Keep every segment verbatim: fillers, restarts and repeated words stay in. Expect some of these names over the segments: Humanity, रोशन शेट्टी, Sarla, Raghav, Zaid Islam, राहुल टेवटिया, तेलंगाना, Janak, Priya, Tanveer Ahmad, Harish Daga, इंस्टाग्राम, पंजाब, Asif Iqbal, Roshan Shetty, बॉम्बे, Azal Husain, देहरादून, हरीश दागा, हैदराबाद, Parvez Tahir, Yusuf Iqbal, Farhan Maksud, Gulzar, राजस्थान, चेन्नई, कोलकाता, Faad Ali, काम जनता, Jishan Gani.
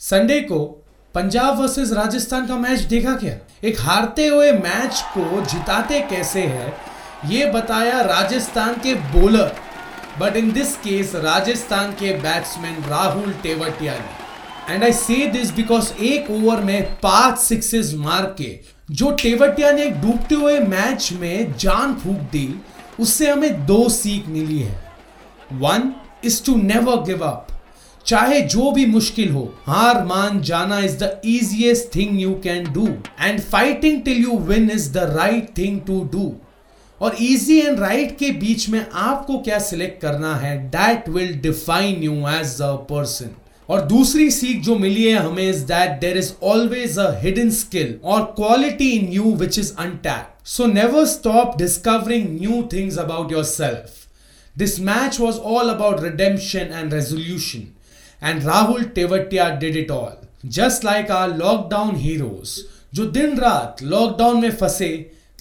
Sunday को पंजाब versus राजस्थान का match देखा क्या? एक हारते हुए मैच को जिताते कैसे है ये बताया राजस्थान के bowler, but in this case राजस्थान के बैट्समैन राहुल टेवटिया ने। एंड आई से दिस बिकॉज एक ओवर में पांच सिक्सेस मार के जो टेवटिया ने एक डूबते हुए मैच में जान फूंक दी, उससे हमें दो सीख मिली है। One is to never give up, चाहे जो भी मुश्किल हो हार मान जाना is the easiest thing you can do, and fighting till you win is the right thing to do. और इजी एंड राइट के बीच में आपको क्या सिलेक्ट करना है, that will define you as a person. और दूसरी सीख जो मिली है हमें is that there is always a hidden skill और quality in you which is untapped, so never stop discovering new things about yourself. This match was all about redemption and resolution, and राहुल टेवटिया did it all, just like our lockdown heroes जो दिन रात lockdown में फंसे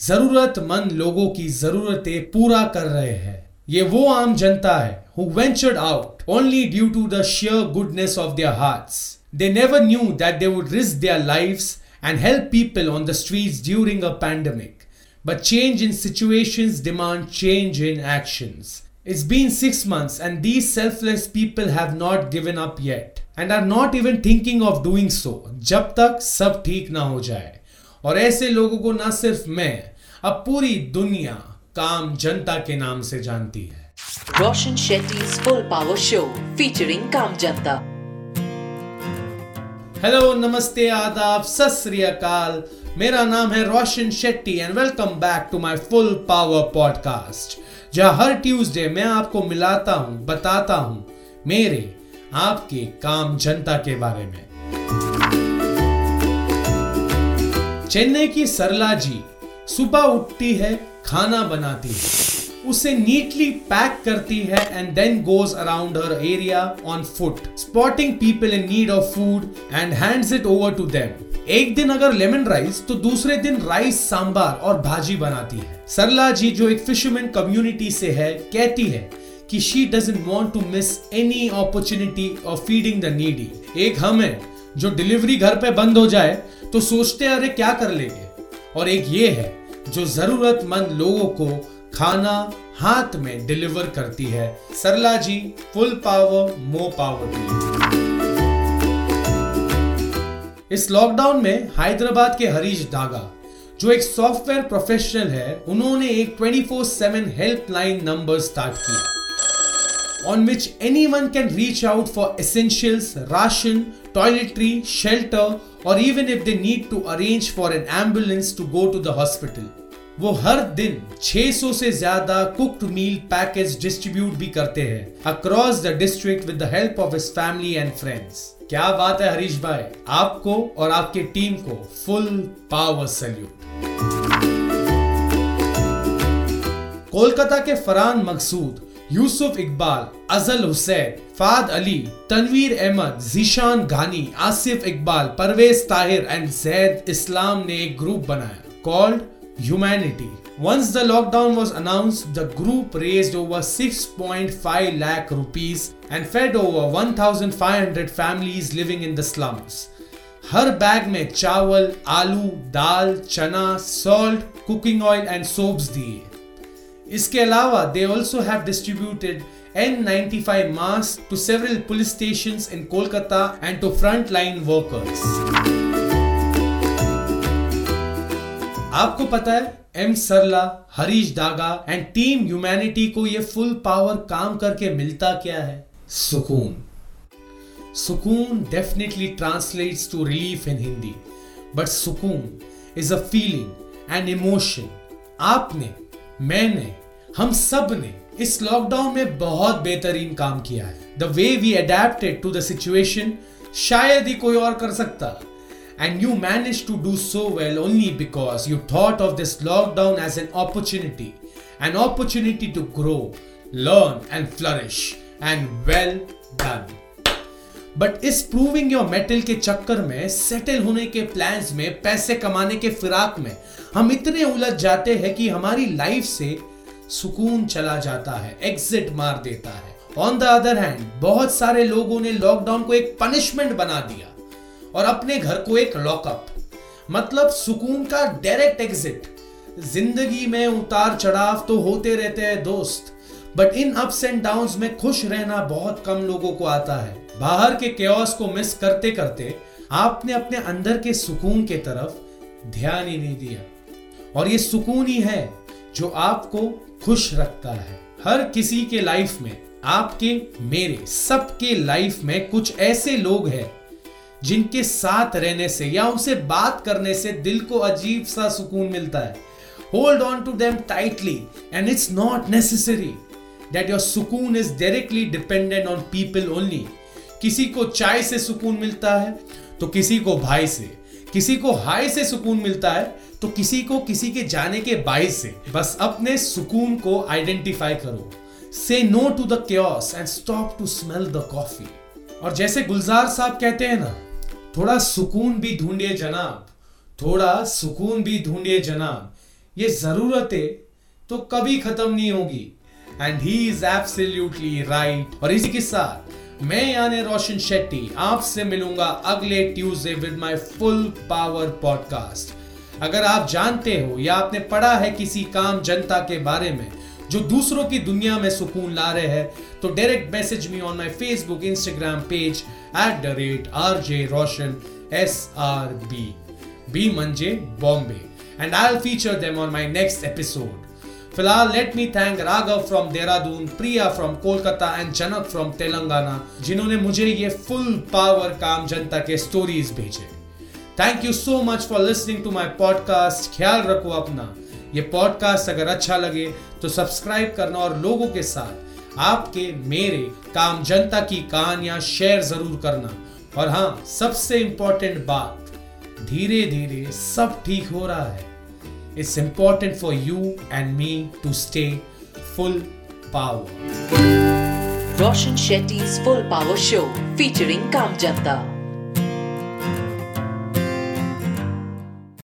जरूरतमंद लोगों की जरूरतें पूरा कर रहे हैं। ये वो आम जनता है who ventured out only due to the sheer goodness of their hearts. They never knew that they would risk their lives and help people on the streets during a pandemic. But change in situations demand change in actions. It's been six months and these selfless people have not given up yet and are not even thinking of doing so जब तक सब ठीक ना हो जाए। और ऐसे लोगों को ना सिर्फ मैं, अब पूरी दुनिया काम जनता के नाम से जानती है। रोशन शेट्टी full power show featuring काम जनता। हेलो, नमस्ते, आदाब, सत श्री अकाल। मेरा नाम है रोशन शेट्टी and welcome back to my full power podcast, जहां हर ट्यूसडे मैं आपको मिलाता हूं, बताता हूं मेरे आपके काम जनता के बारे में। चेन्नई की सरला जी सुबह उठती है, खाना बनाती है, उसे नीटली पैक करती है एंड देन गोज अराउंड हर area on foot, spotting people in need of food and hands it over to them. एक दिन अगर लेमन राइस तो दूसरे दिन राइस सांबार और भाजी बनाती है। सरला जी जो एक फिशरमैन कम्युनिटी से है, कहती है कि she doesn't want to miss any opportunity of feeding the needy. एक हम है जो डिलीवरी घर पे बंद हो जाए तो सोचते अरे क्या कर लेंगे, और एक ये है जो जरूरतमंद लोगों को खाना हाथ में डिलीवर करती है। Sarla ji full power, more power. इस लॉकडाउन में हैदराबाद के हरीश दागा जो एक सॉफ्टवेयर प्रोफेशनल है, उन्होंने एक twenty four seven helpline number start किया on which anyone can reach out for essentials, ration, toiletry, shelter, or even if they need to arrange for an ambulance to go to the hospital. वो हर दिन छह सौ से ज्यादा cooked meal package distribute भी करते हैं across the district with the help of his family and friends. क्या बात है हरीश भाई, आपको और आपके टीम को full power salute. कोलकाता के फरहान मकसूद, यूसुफ इकबाल, अजल हुसैन, फाद अली, तनवीर अहमद, जिशान गानी, आसिफ इकबाल, परवेज ताहिर एंड जैद इस्लाम ने एक ग्रुप बनाया called humanity. Once the lockdown was announced, the group raised over six point five lakh rupees and fed over fifteen hundred families living in the slums. हर bag में चावल, आलू, दाल, चना, salt, cooking oil and soaps दिए। इसके अलावा they also have distributed N ninety-five masks to several police stations in Kolkata and to frontline workers. आपको पता है एम Sarla, हरीश दागा and team Humanity को ये फुल पावर काम करके मिलता क्या है? सुकून। सुकून definitely translates to relief in Hindi, but सुकून is a feeling and emotion. आपने, मैंने, हम सब ने इस लॉकडाउन में बहुत बेहतरीन काम किया है। The way we adapted to the situation शायद ही कोई और कर सकता, and you manage to do so well only because you thought of this lockdown as an opportunity, an opportunity to grow, learn and flourish, and well done. But इस proving your mettle के चक्कर में, settle होने के plans में, पैसे कमाने के फिराक में हम इतने उलझ जाते हैं कि हमारी लाइफ से सुकून चला जाता है, एग्जिट मार देता है। ऑन द अदर हैंड बहुत सारे लोगों ने लॉकडाउन को एक पनिशमेंट बना दिया और अपने घर को एक लॉकअप, मतलब सुकून का डायरेक्ट एग्जिट। जिंदगी में उतार चढ़ाव तो होते रहते हैं दोस्त, but in ups and downs में खुश रहना बहुत कम लोगों को आता है। बाहर के कैओस को मिस करते करते आपने अपने अंदर के सुकून के तरफ ध्यान ही नहीं दिया, और ये सुकून ही है जो आपको खुश रखता है। हर किसी के लाइफ में, आपके मेरे सबके लाइफ में कुछ ऐसे लोग हैं जिनके साथ रहने से या उनसे बात करने से दिल को अजीब सा सुकून मिलता है। Hold on to them tightly and it's not necessary that your सुकून is directly dependent on people only. किसी को चाय से सुकून मिलता है तो किसी को भाई से, किसी को हाय से सुकून मिलता है तो किसी को किसी के जाने के बाइस से। बस अपने सुकून को आइडेंटिफाई करो, say no to the chaos and stop to smell the coffee. और जैसे गुलजार साहब कहते हैं ना, थोड़ा सुकून भी ढूंढिए जनाब, थोड़ा सुकून भी ढूंढिए जनाब, ये ज़रूरतें तो कभी ख़त्म नहीं होगी। And he is absolutely right. और इसी के साथ मैं यानी रोशन शेट्टी आपसे मिलूंगा अगले Tuesday with my full power podcast. अगर आप जानते हो या आपने पढ़ा है किसी काम जनता के बारे में जो दूसरों की दुनिया में सुकून ला रहे हैं, तो direct message me on my Facebook इंस्टाग्राम page at the rate R J Roshan S R B B मंजे बॉम्बे and I will feature them on my next episode. फिलहाल let me thank Raghav from देहरादून, Priya from कोलकाता and Janak from तेलंगाना, जिन्होंने मुझे ये full power काम जनता के stories भेजे। Thank you so much for listening to my podcast. ख्याल रखो अपना। ये पॉडकास्ट अगर अच्छा लगे तो सब्सक्राइब करना और लोगों के साथ आपके मेरे काम जनता की कहानियां शेयर जरूर करना। और हाँ, सबसे इंपॉर्टेंट बात, धीरे धीरे सब ठीक हो रहा है। It's important for you and me to stay full power. Roshan Shetty's full power show featuring काम जनता।